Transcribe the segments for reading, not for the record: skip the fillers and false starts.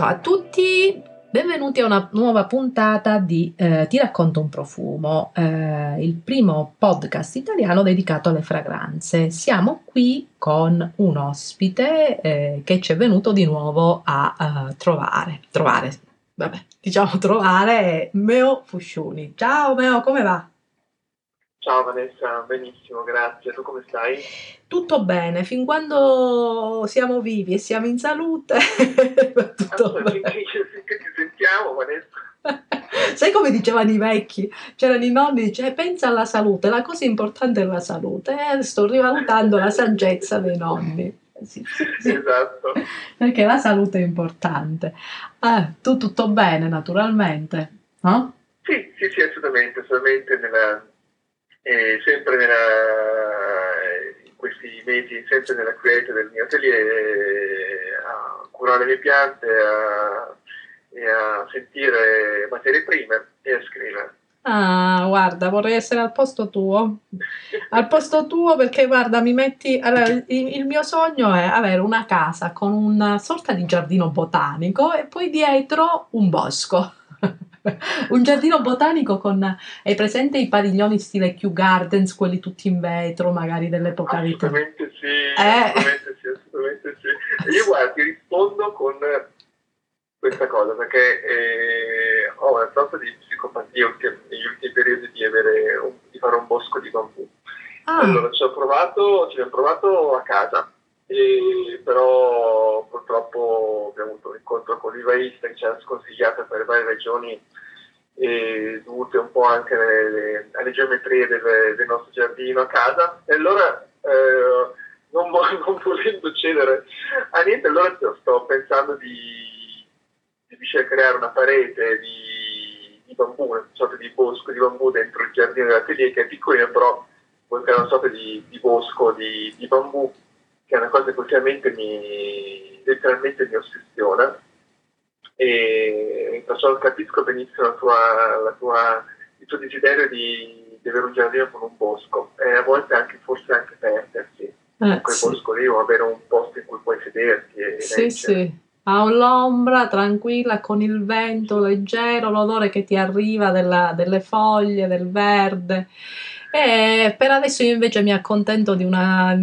Ciao a tutti, benvenuti a una nuova puntata di Ti racconto un profumo, il primo podcast italiano dedicato alle fragranze. Siamo qui con un ospite che ci è venuto di nuovo a trovare Meo Fusciuni. Ciao Meo, come va? Ciao Vanessa, benissimo, grazie. Tu come stai? Tutto bene, fin quando siamo vivi e siamo in salute, tutto bene. Finché ci sentiamo, Vanessa. Sai come dicevano i vecchi? C'erano i nonni, dice, pensa alla salute, la cosa importante è la salute. Sto rivalutando la saggezza dei nonni. Sì. Esatto. Perché la salute è importante. Tu tutto bene, naturalmente? No? Sì, assolutamente, solamente nella... in questi mesi sempre nella quiete del mio atelier a curare le piante e a sentire materie prime e a scrivere. Ah, guarda, vorrei essere al posto tuo perché guarda, mi metti, allora, il mio sogno è avere una casa con una sorta di giardino botanico e poi dietro un bosco. Un giardino botanico con, hai presente i padiglioni stile Kew Gardens, quelli tutti in vetro, magari dell'epoca assolutamente sì. Io guarda, ti rispondo con questa cosa perché ho una sorta di psicopatia negli ultimi periodi di fare un bosco di bambù. Allora ci abbiamo provato a casa. Però purtroppo abbiamo avuto un incontro con l'Ivaista che ci ha sconsigliato per varie ragioni dovute un po' anche alle geometrie del nostro giardino a casa, e allora non volendo cedere a niente, allora sto pensando di riuscire a creare una parete di bambù, una sorta di bosco di bambù dentro il giardino dell'atelier, che è piccolino, però vuol creare una sorta di bosco di bambù, che è una cosa che ultimamente letteralmente mi ossessiona, e perciò capisco benissimo il tuo desiderio di avere un giardino con un bosco, e a volte forse anche perdersi in quel bosco lì, o avere un posto in cui puoi sederti e leggere. Ha l'ombra tranquilla, con il vento leggero, l'odore che ti arriva delle foglie, del verde. E per adesso io invece mi accontento di una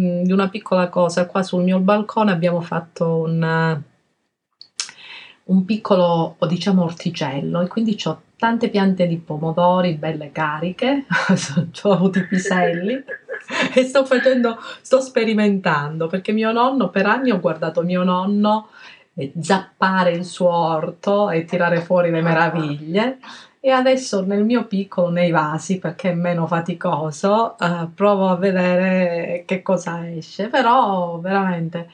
piccola cosa. Qua sul mio balcone abbiamo fatto un piccolo, diciamo, orticello, e quindi ho tante piante di pomodori belle cariche, ho avuto i piselli e sto sperimentando, perché mio nonno, per anni ho guardato mio nonno zappare il suo orto e tirare fuori le meraviglie. E adesso nel mio piccolo, nei vasi, perché è meno faticoso, provo a vedere che cosa esce. Però veramente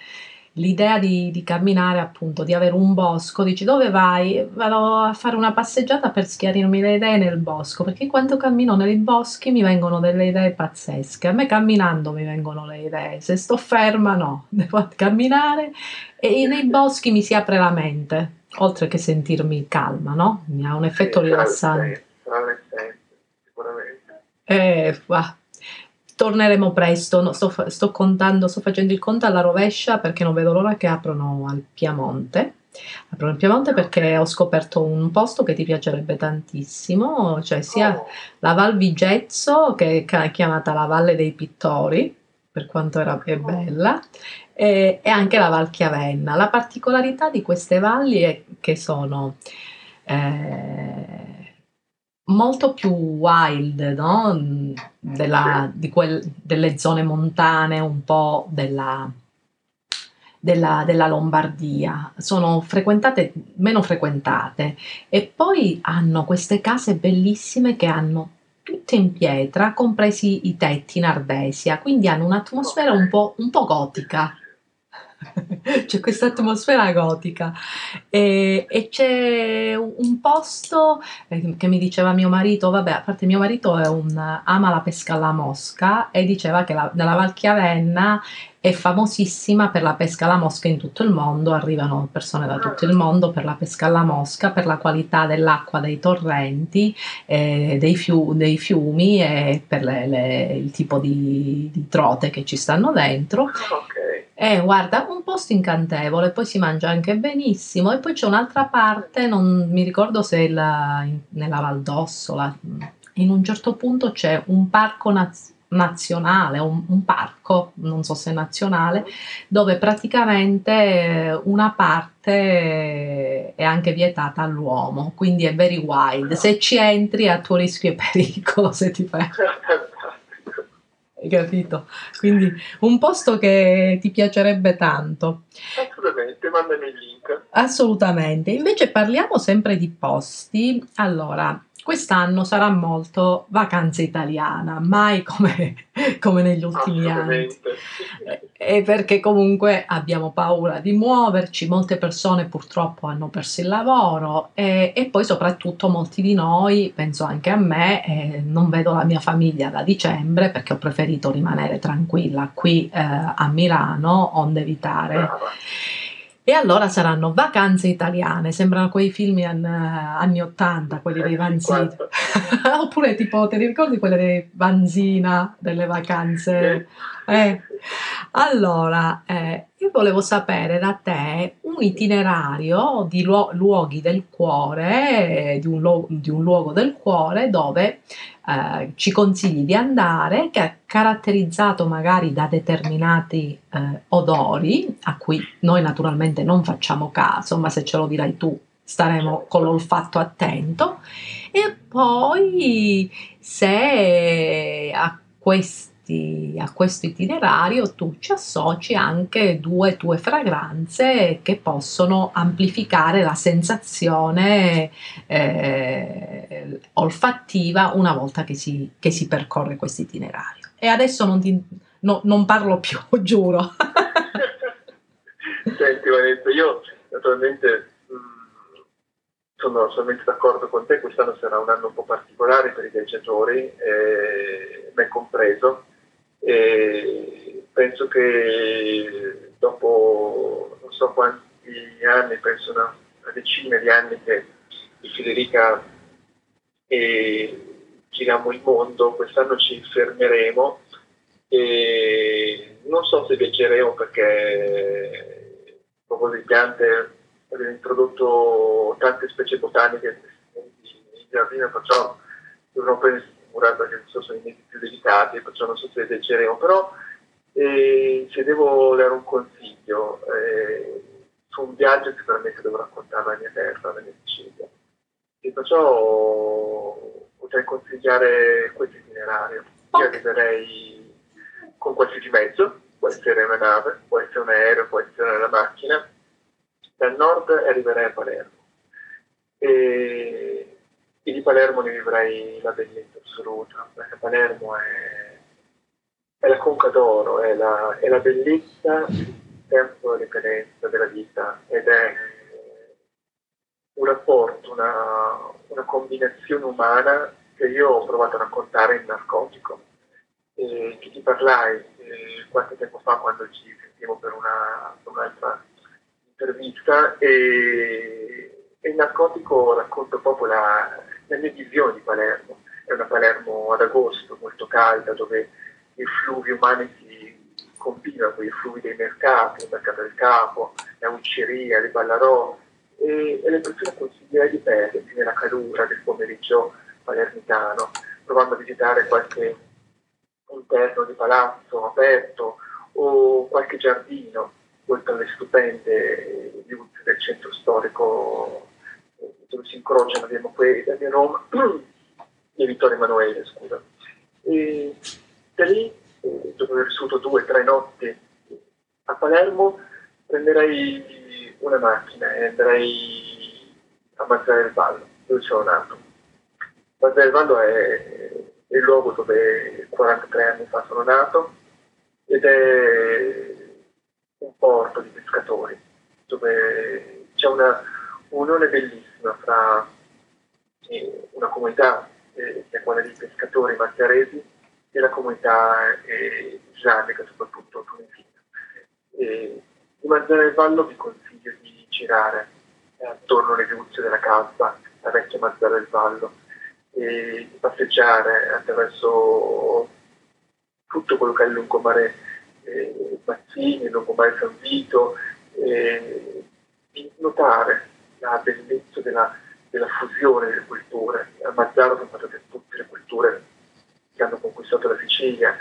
l'idea di camminare, appunto, di avere un bosco, dici dove vai? Vado a fare una passeggiata per schiarirmi le idee nel bosco, perché quando cammino nei boschi mi vengono delle idee pazzesche. A me camminando mi vengono le idee, se sto ferma no, devo camminare, e nei boschi mi si apre la mente. Oltre che sentirmi calma, no? Mi ha un effetto rilassante. Sicuramente. Torneremo presto. No? Sto facendo il conto alla rovescia, perché non vedo l'ora che aprono il Piemonte, perché ho scoperto un posto che ti piacerebbe tantissimo, cioè sia la Val Vigezzo, che è chiamata la Valle dei Pittori, per quanto è bella, e anche la Val Chiavenna. La particolarità di queste valli è che sono molto più wild, no? delle zone montane, un po' della Lombardia. Sono meno frequentate, e poi hanno queste case bellissime che hanno tutte in pietra, compresi i tetti in ardesia, quindi hanno un'atmosfera un po' gotica. C'è questa atmosfera gotica, e c'è un posto che mi diceva mio marito, vabbè, a parte mio marito ama la pesca alla mosca, e diceva che dalla Val Chiavenna è famosissima per la pesca alla mosca in tutto il mondo, arrivano persone da tutto il mondo per la pesca alla mosca, per la qualità dell'acqua dei torrenti, dei fiumi, e per il tipo di trote che ci stanno dentro. Guarda, un posto incantevole, poi si mangia anche benissimo e poi c'è un'altra parte, non mi ricordo se è nella Val d'Ossola, in un certo punto c'è un parco nazionale, un parco, non so se nazionale, dove praticamente una parte è anche vietata all'uomo, quindi è very wild, se ci entri a tuo rischio e pericolo se ti fai... Capito? Quindi un posto che ti piacerebbe tanto. Assolutamente, mandami il link. Assolutamente. Invece parliamo sempre di posti. Allora, quest'anno sarà molto vacanza italiana, mai come negli ultimi anni. E perché comunque abbiamo paura di muoverci, molte persone purtroppo hanno perso il lavoro e poi soprattutto molti di noi, penso anche a me, non vedo la mia famiglia da dicembre perché ho preferito rimanere tranquilla qui a Milano, onde evitare... Brava. E allora saranno vacanze italiane, sembrano quei film anni 80, quelli dei Vanzina, oppure tipo, te li ricordi quelle dei Vanzina, delle vacanze? Allora, io volevo sapere da te un itinerario di luoghi del cuore, di un luogo del cuore dove ci consigli di andare, che è caratterizzato magari da determinati odori, a cui noi naturalmente non facciamo caso, ma se ce lo dirai tu staremo con l'olfatto attento, e poi se a questo itinerario tu ci associ anche due tue fragranze che possono amplificare la sensazione olfattiva una volta che si percorre questo itinerario. E adesso non parlo più, giuro. Senti Vanessa, io naturalmente sono assolutamente d'accordo con te, quest'anno sarà un anno un po' particolare per i viaggiatori, me compreso. E penso che dopo non so quanti anni, penso una decina di anni che Federica giriamo il mondo, quest'anno ci fermeremo e non so se viaggeremo perché proprio delle piante abbiamo introdotto tante specie botaniche in giardino, perciò dovrò curare perché sono i mesi più delicati, perciò non so se viaggeremo, però se devo dare un consiglio su un viaggio sicuramente devo raccontare la mia terra, la mia Sicilia, e perciò potrei consigliare questo itinerario. Io arriverei con qualsiasi mezzo, può essere una nave, può essere un aereo, può essere una macchina. Dal nord arriverei a Palermo e di Palermo ne vivrei la bellezza assoluta, perché Palermo è la Conca d'Oro, è la bellezza, il tempo e l'eccellenza della vita, ed è un rapporto, una combinazione umana che io ho provato a raccontare in Narcotico, che ti parlai qualche tempo fa quando ci sentivo per un'altra intervista, e il Narcotico racconta proprio la mia visione di Palermo. È una Palermo ad agosto molto calda, dove i fluvi umani si combinano con i fluvi dei mercati, il mercato del capo, la ucceria, le ballarò, e le persone consiglierei di perdersi nella calura del pomeriggio palermitano, provando a visitare qualche interno di palazzo aperto o qualche giardino, oltre alle stupende viuzze del centro storico dove si incrociano via Moqueda di Roma e Vittorio Emanuele, scusa. E da lì, dopo aver vissuto 2 o 3 notti a Palermo, prenderei una macchina e andrei a Mazara del Vallo, dove sono nato. Mazara del Vallo è il luogo dove 43 anni fa sono nato ed è un porto di pescatori dove c'è una unione bellissima fra una comunità che è quella dei pescatori mazzaresi e la comunità islamica, soprattutto tunisina. Di Mazara del Vallo vi consiglio di girare attorno alle viuzze della Casba, la vecchia Mazara del Vallo, e di passeggiare attraverso tutto quello che è il lungomare Mazzini, Longomai San Vito, di notare la bellezza della fusione delle culture. A Mazara sono state tutte le culture che hanno conquistato la Sicilia,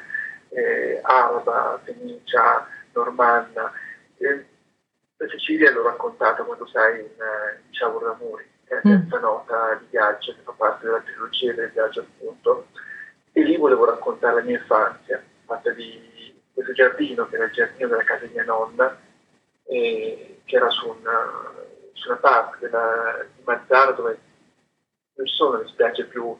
Alba, Fenicia, Normanna. La Sicilia l'ho raccontata, quando sai, in Ciavolo d'Amuri, che è la terza nota di viaggio, che fa parte della trilogia del viaggio, appunto. E lì volevo raccontare la mia infanzia, fatta di questo giardino, che era il giardino della casa di mia nonna, che era su una parte di Mazara dove non ci sono le spiagge più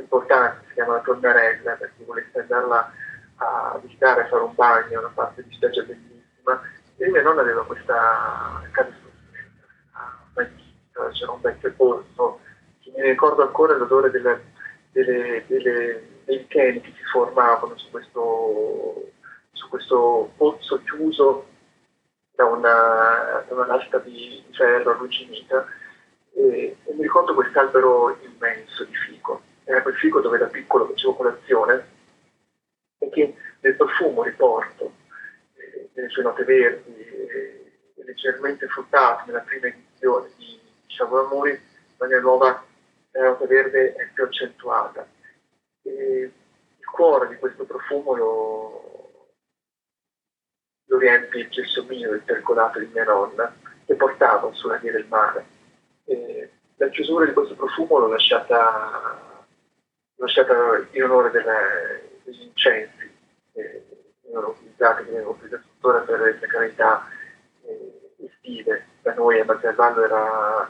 importanti, si chiama la Tornarella, per chi volesse andarla a visitare, a fare un bagno, una parte di spiaggia bellissima. E mia nonna aveva questa casa magnifica, c'era un vecchio pozzo, che mi ricordo ancora l'odore dei licheni che si formavano su questo pozzo chiuso da una lastra di ferro arrugginita, e mi ricordo quest'albero immenso di fico. Era quel fico dove da piccolo facevo colazione e che nel profumo riporto, nelle sue note verdi, leggermente fruttate nella prima edizione di Ciavolo d'Amuri, ma nella nuova la nota verde è più accentuata. E il cuore di questo profumo lo riempie il gelsomino del percolato di mia nonna, che portavo sulla via del mare. E la chiusura di questo profumo l'ho lasciata in onore degli incensi che venivano utilizzati tuttora per le sacralità estive. Da noi a Mazara del Vallo era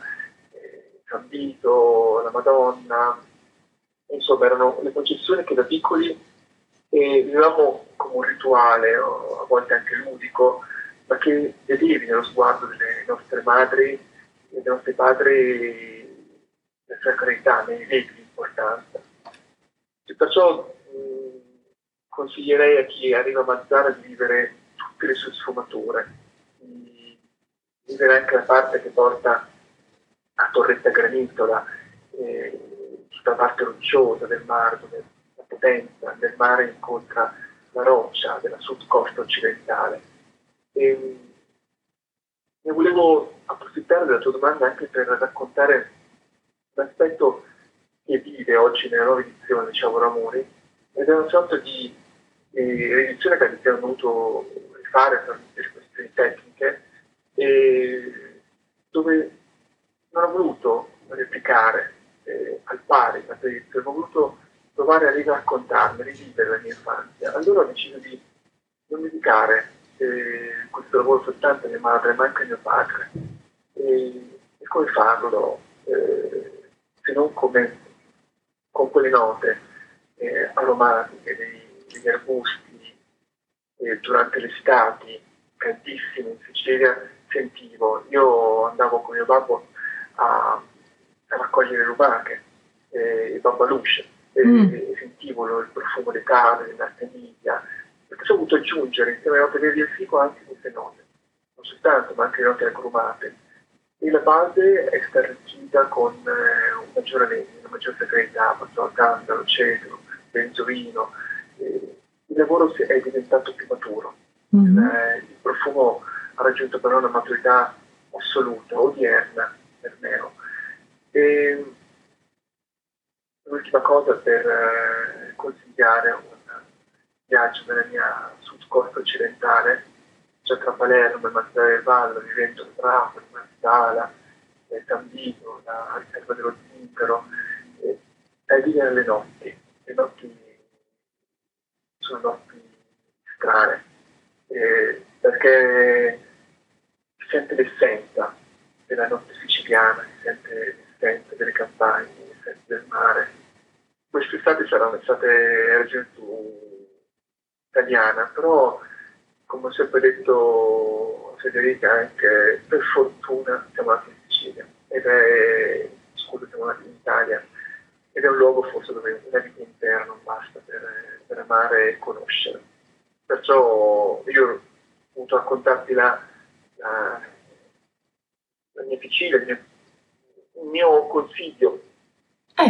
Cambito, la Madonna, insomma erano le processioni che da piccoli vivevamo come un rituale, a volte anche ludico, ma che vedevi nello sguardo delle nostre madri e dei nostri padri la sacralità, ne vedevi l'importanza. E perciò consiglierei a chi arriva a Mazara di vivere tutte le sue sfumature, di vivere anche la parte che porta a Torretta Granitola, tutta la parte rocciosa del mare, dove la potenza del mare incontra la roccia della sudcosta occidentale. E volevo approfittare della tua domanda anche per raccontare l'aspetto che vive oggi nella nuova edizione di Ciavolo d'Amuri, ed è un sorto di edizione che abbiamo dovuto fare per questioni tecniche, dove non ho voluto replicare al pari la tradizione, ho voluto provare a raccontarmi, rivivere la mia infanzia. Allora ho deciso di non dedicare questo lavoro soltanto a mia madre, ma anche a mio padre. E come farlo, se non con quelle note aromatiche degli arbusti, durante l'estate, tantissimo in Sicilia, sentivo. Io andavo con mio babbo a raccogliere lumache, e babbalusce, e sentivo il profumo delle cave, dell'artemisia, perché ho voluto aggiungere insieme alle note verdi del fico anche queste note, non soltanto, ma anche le note agrumate. E la base è stata arricchita con una maggiore sacralità, passato gandaro, cedro, benzolino. Il lavoro è diventato più maturo, il profumo ha raggiunto però una maturità assoluta, odierna, per Meo. E l'ultima cosa per consigliare un viaggio nella mia sudcosta occidentale, cioè tra Palermo e Mazara del Vallo, vivendo tra Napoli, Marsala, Cambito, la riserva dello Zingaro, è vivere nelle notti. Le notti sono notti strane, perché si sente l'essenza della notte siciliana, si sente l'essenza delle campagne, l'essenza del mare. Quest'estate sarà un'estate raggiunto italiana, però, come ho sempre detto Federica, anche per fortuna siamo nati in Sicilia, siamo nati in Italia, ed è un luogo forse dove una vita intera non basta per amare e conoscere. Perciò io ho voluto raccontarti la mia Sicilia, il mio consiglio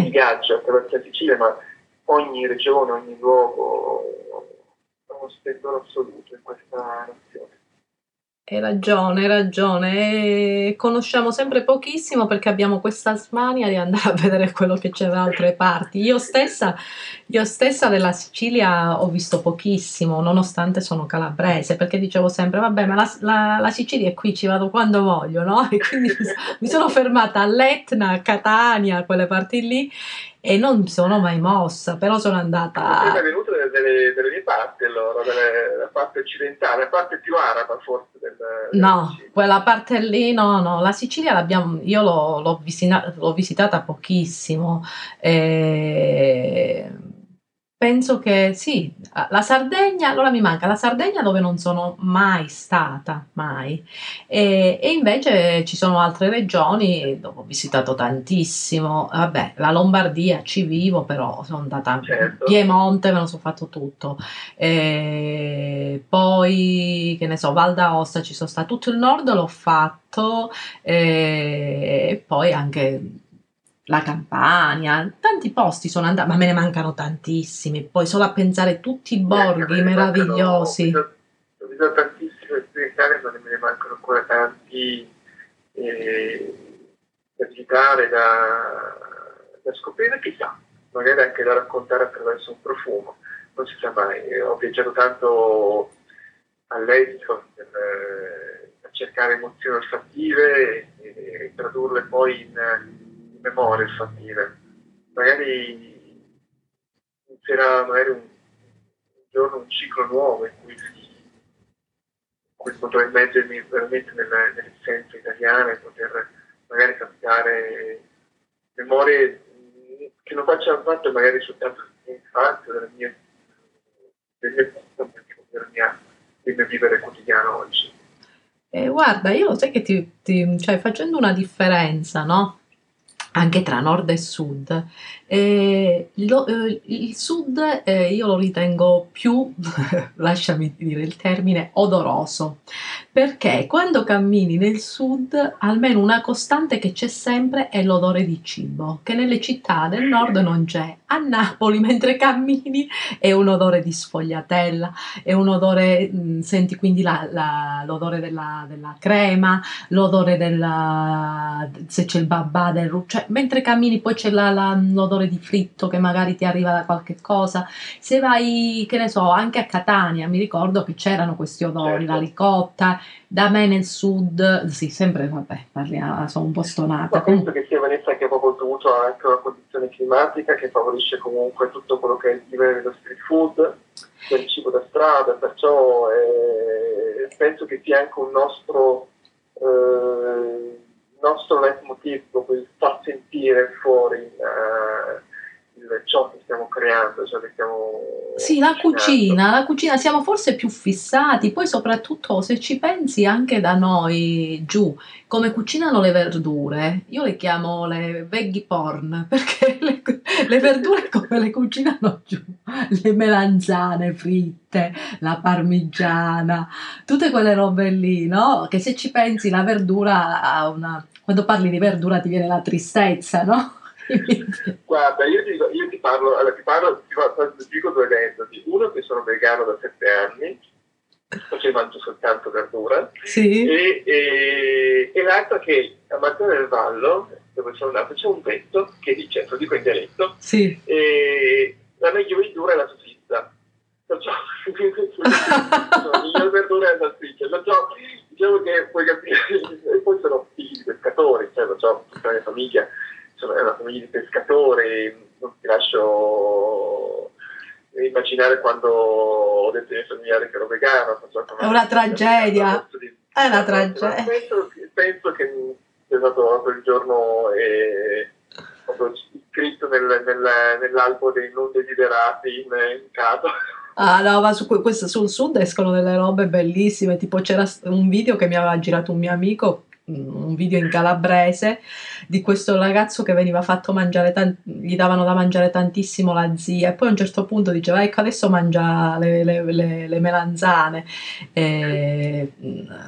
di viaggio attraverso la Sicilia, ma ogni regione, ogni luogo ha uno splendore assoluto in questa nazione. Hai ragione, hai ragione. E conosciamo sempre pochissimo perché abbiamo questa smania di andare a vedere quello che c'è da altre parti. Io stessa della Sicilia ho visto pochissimo, nonostante sono calabrese, perché dicevo sempre, vabbè, ma la Sicilia è qui, ci vado quando voglio, no? E quindi mi sono fermata all'Etna, a Catania, quelle parti lì, e non mi sono mai mossa, però sono andata... Sei mai venuta delle mie parti, allora, della parte occidentale, la parte più araba forse del No, Sicilia. Quella parte lì, no, la Sicilia l'abbiamo, io l'ho visitata pochissimo, penso che sì, la Sardegna, allora mi manca la Sardegna dove non sono mai stata, mai, e invece ci sono altre regioni dove ho visitato tantissimo, vabbè, la Lombardia ci vivo, però sono andata anche certo. Piemonte, me lo sono fatto tutto, poi che ne so, Val d'Aosta ci sono stata, tutto il nord l'ho fatto, e poi anche... la Campania, tanti posti sono andata, ma me ne mancano tantissimi, poi solo a pensare tutti i borghi meravigliosi. Ho visto tantissime esperienze, ma me ne mancano ancora tanti da visitare, da scoprire, chissà, magari anche da raccontare attraverso un profumo, non si sa mai. Ho viaggiato tanto all'estero per cercare emozioni olfattive e tradurle poi in memorie olfattive, magari inizierà un giorno un ciclo nuovo in cui si potrò immergermi veramente nell'essenza italiana e poter magari captare memorie che non facciano parte magari soltanto dell'infanzia, del mio vivere quotidiano oggi. Guarda, io lo sai che cioè, facendo una differenza, no? Anche tra nord e sud, il sud io lo ritengo più, lasciami dire il termine, odoroso, perché quando cammini nel sud almeno una costante che c'è sempre è l'odore di cibo, che nelle città del nord non c'è. A Napoli mentre cammini è un odore di sfogliatella, è un odore, senti quindi l'odore della crema, l'odore se c'è il babà del ruccio, cioè, mentre cammini poi c'è l'odore di fritto che magari ti arriva da qualche cosa. Se vai, che ne so, anche a Catania mi ricordo che c'erano questi odori, certo. La ricotta, da me nel sud, sì, sempre, vabbè, parliamo, sono un po' stonata. Ma penso che sia Vanessa che proprio dovuto anche una condizione climatica che favorisce comunque tutto quello che è il vivere dello street food, del cibo da strada, perciò penso che sia anche un nostro leitmotiv, proprio far sentire fuori ciò che stiamo creando, ciò che stiamo... Sì, la cucina, siamo forse più fissati, poi soprattutto se ci pensi anche da noi giù, come cucinano le verdure, io le chiamo le veggie porn, perché le verdure come le cucinano giù, le melanzane fritte, la parmigiana, tutte quelle robe lì, no? Che se ci pensi la verdura ha una... quando parli di verdura ti viene la tristezza, no? Guarda, io ti dico due aneddoti. Uno, che sono vegano da 7 anni, perché mangio soltanto verdura, sì. e l'altro che a Mazara del Vallo, dove sono nato, c'è un detto che dice, lo dico in dialetto, sì. La meglio verdura è la salsiccia. La verdura è la salsiccia. Diciamo che puoi capire, e poi sono figli di pescatori, cioè tutta la mia famiglia è una famiglia di pescatori, non ti lascio immaginare quando ho detto ai miei familiari che ero vegano. È una tragedia, è una tragedia. Penso che sia stato quel giorno iscritto nell'albo dei non desiderati in casa. Ah no, ma sul sud escono delle robe bellissime, tipo c'era un video che mi aveva girato un mio amico un video in calabrese di questo ragazzo che veniva fatto mangiare, gli davano da mangiare tantissimo la zia, e poi a un certo punto diceva ecco adesso mangia le melanzane,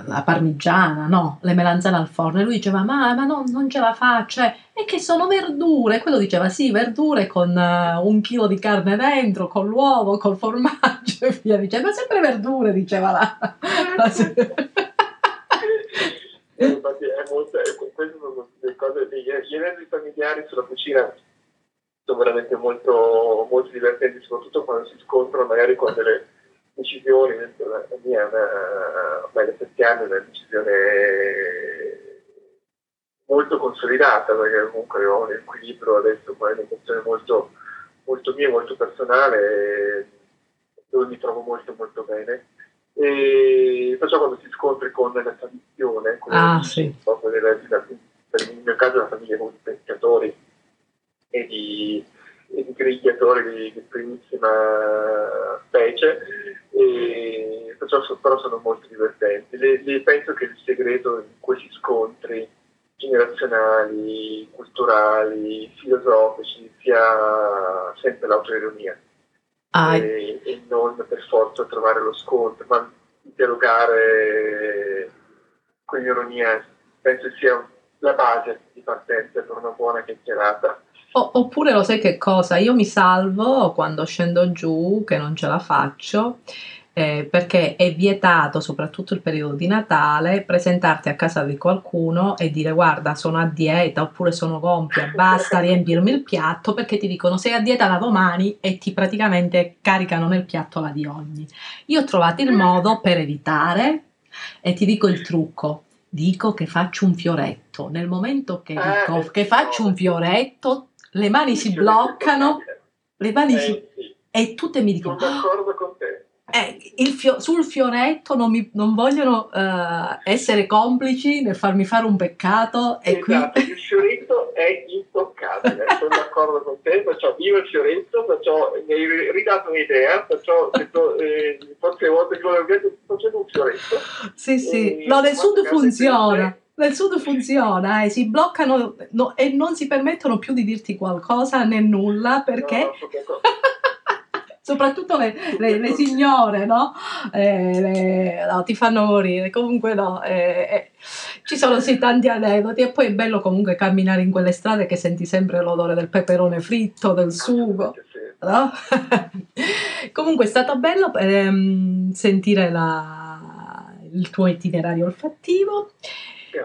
la parmigiana, no, le melanzane al forno, e lui diceva ma no, non ce la faccio, e che sono verdure, e quello diceva sì, verdure con un chilo di carne dentro, con l'uovo, col formaggio e via dicendo, ma sempre verdure, diceva la infatti queste sono le cose, gli eventi familiari sulla cucina sono veramente molto, molto divertenti, soprattutto quando si scontrano magari con delle decisioni. La mia è ormai 7 anni, è una decisione molto consolidata, perché comunque ho un equilibrio adesso, poi è una questione molto, molto mia, molto personale, dove mi trovo molto molto bene. E perciò quando si scontri con la tradizione, con sì, per il mio caso la famiglia con pescatori e di grigliatori di primissima specie, e perciò però sono molto divertenti. Penso che il segreto in questi scontri generazionali, culturali, filosofici sia sempre l'autoironia. E non per forza trovare lo scontro, ma dialogare con l'ironia penso sia la base di partenza per una buona chiacchierata. Oppure lo sai che cosa? Io mi salvo quando scendo giù, che non ce la faccio, perché è vietato, soprattutto il periodo di Natale, presentarti a casa di qualcuno e dire guarda sono a dieta oppure sono gonfia, basta riempirmi il piatto, perché ti dicono sei a dieta da domani e ti praticamente caricano nel piatto la di ogni. Io ho trovato il modo per evitare e ti dico il trucco, dico che faccio un fioretto, nel momento che dico che faccio un fioretto le mani si bloccano, le mani e tutte mi dicono sono d'accordo con te. Sul fioretto non vogliono essere complici nel farmi fare un peccato. E esatto, il fioretto è intoccabile, sono d'accordo con te, perciò viva il fioretto, perciò mi hai ridato un'idea, perciò forse volte che volevo vedere facendo un fioretto. Sì, sì, no, nel sud funziona. Nel sud funziona, si bloccano e non si permettono più di dirti qualcosa né nulla, perché... No, soprattutto le signore, no? No, ti fanno morire, comunque no, ci sono sì tanti aneddoti, e poi è bello comunque camminare in quelle strade che senti sempre l'odore del peperone fritto, del sugo, no? Comunque è stato bello sentire il tuo itinerario olfattivo.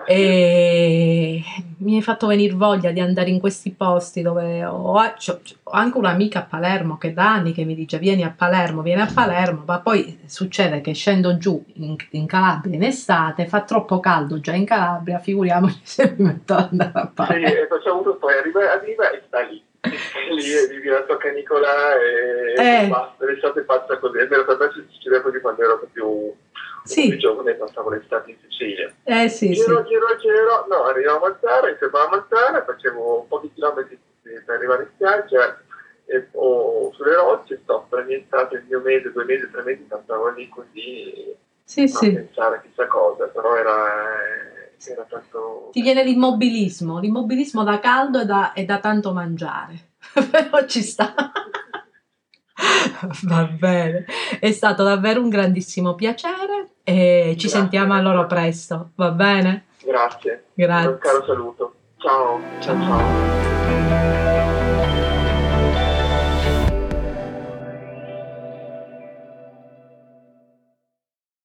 E mi hai fatto venire voglia di andare in questi posti dove ho anche un'amica a Palermo che da anni che mi dice vieni a Palermo, ma poi succede che scendo giù in Calabria in estate, fa troppo caldo già in Calabria, figuriamoci se mi metto ad andare a Palermo. Sì, poi arriva e sta lì. Vivi la tua canicola e basta, l'estate passa così. È vero, per me succedeva così quando ero più giovane, passavo l'estate in Sicilia. Giro, no, arrivavo a Mazara, facevo pochi chilometri per arrivare in spiaggia o sulle rocce, sto per l'estate, il mio mese, 2 mesi, 3 mesi, passavo lì così a pensare chissà cosa, però era tanto... Ti viene l'immobilismo da caldo e da tanto mangiare, però ci sta. Va bene, è stato davvero un grandissimo piacere e ci sentiamo allora presto, va bene? Grazie. Un caro saluto. Ciao. Ciao.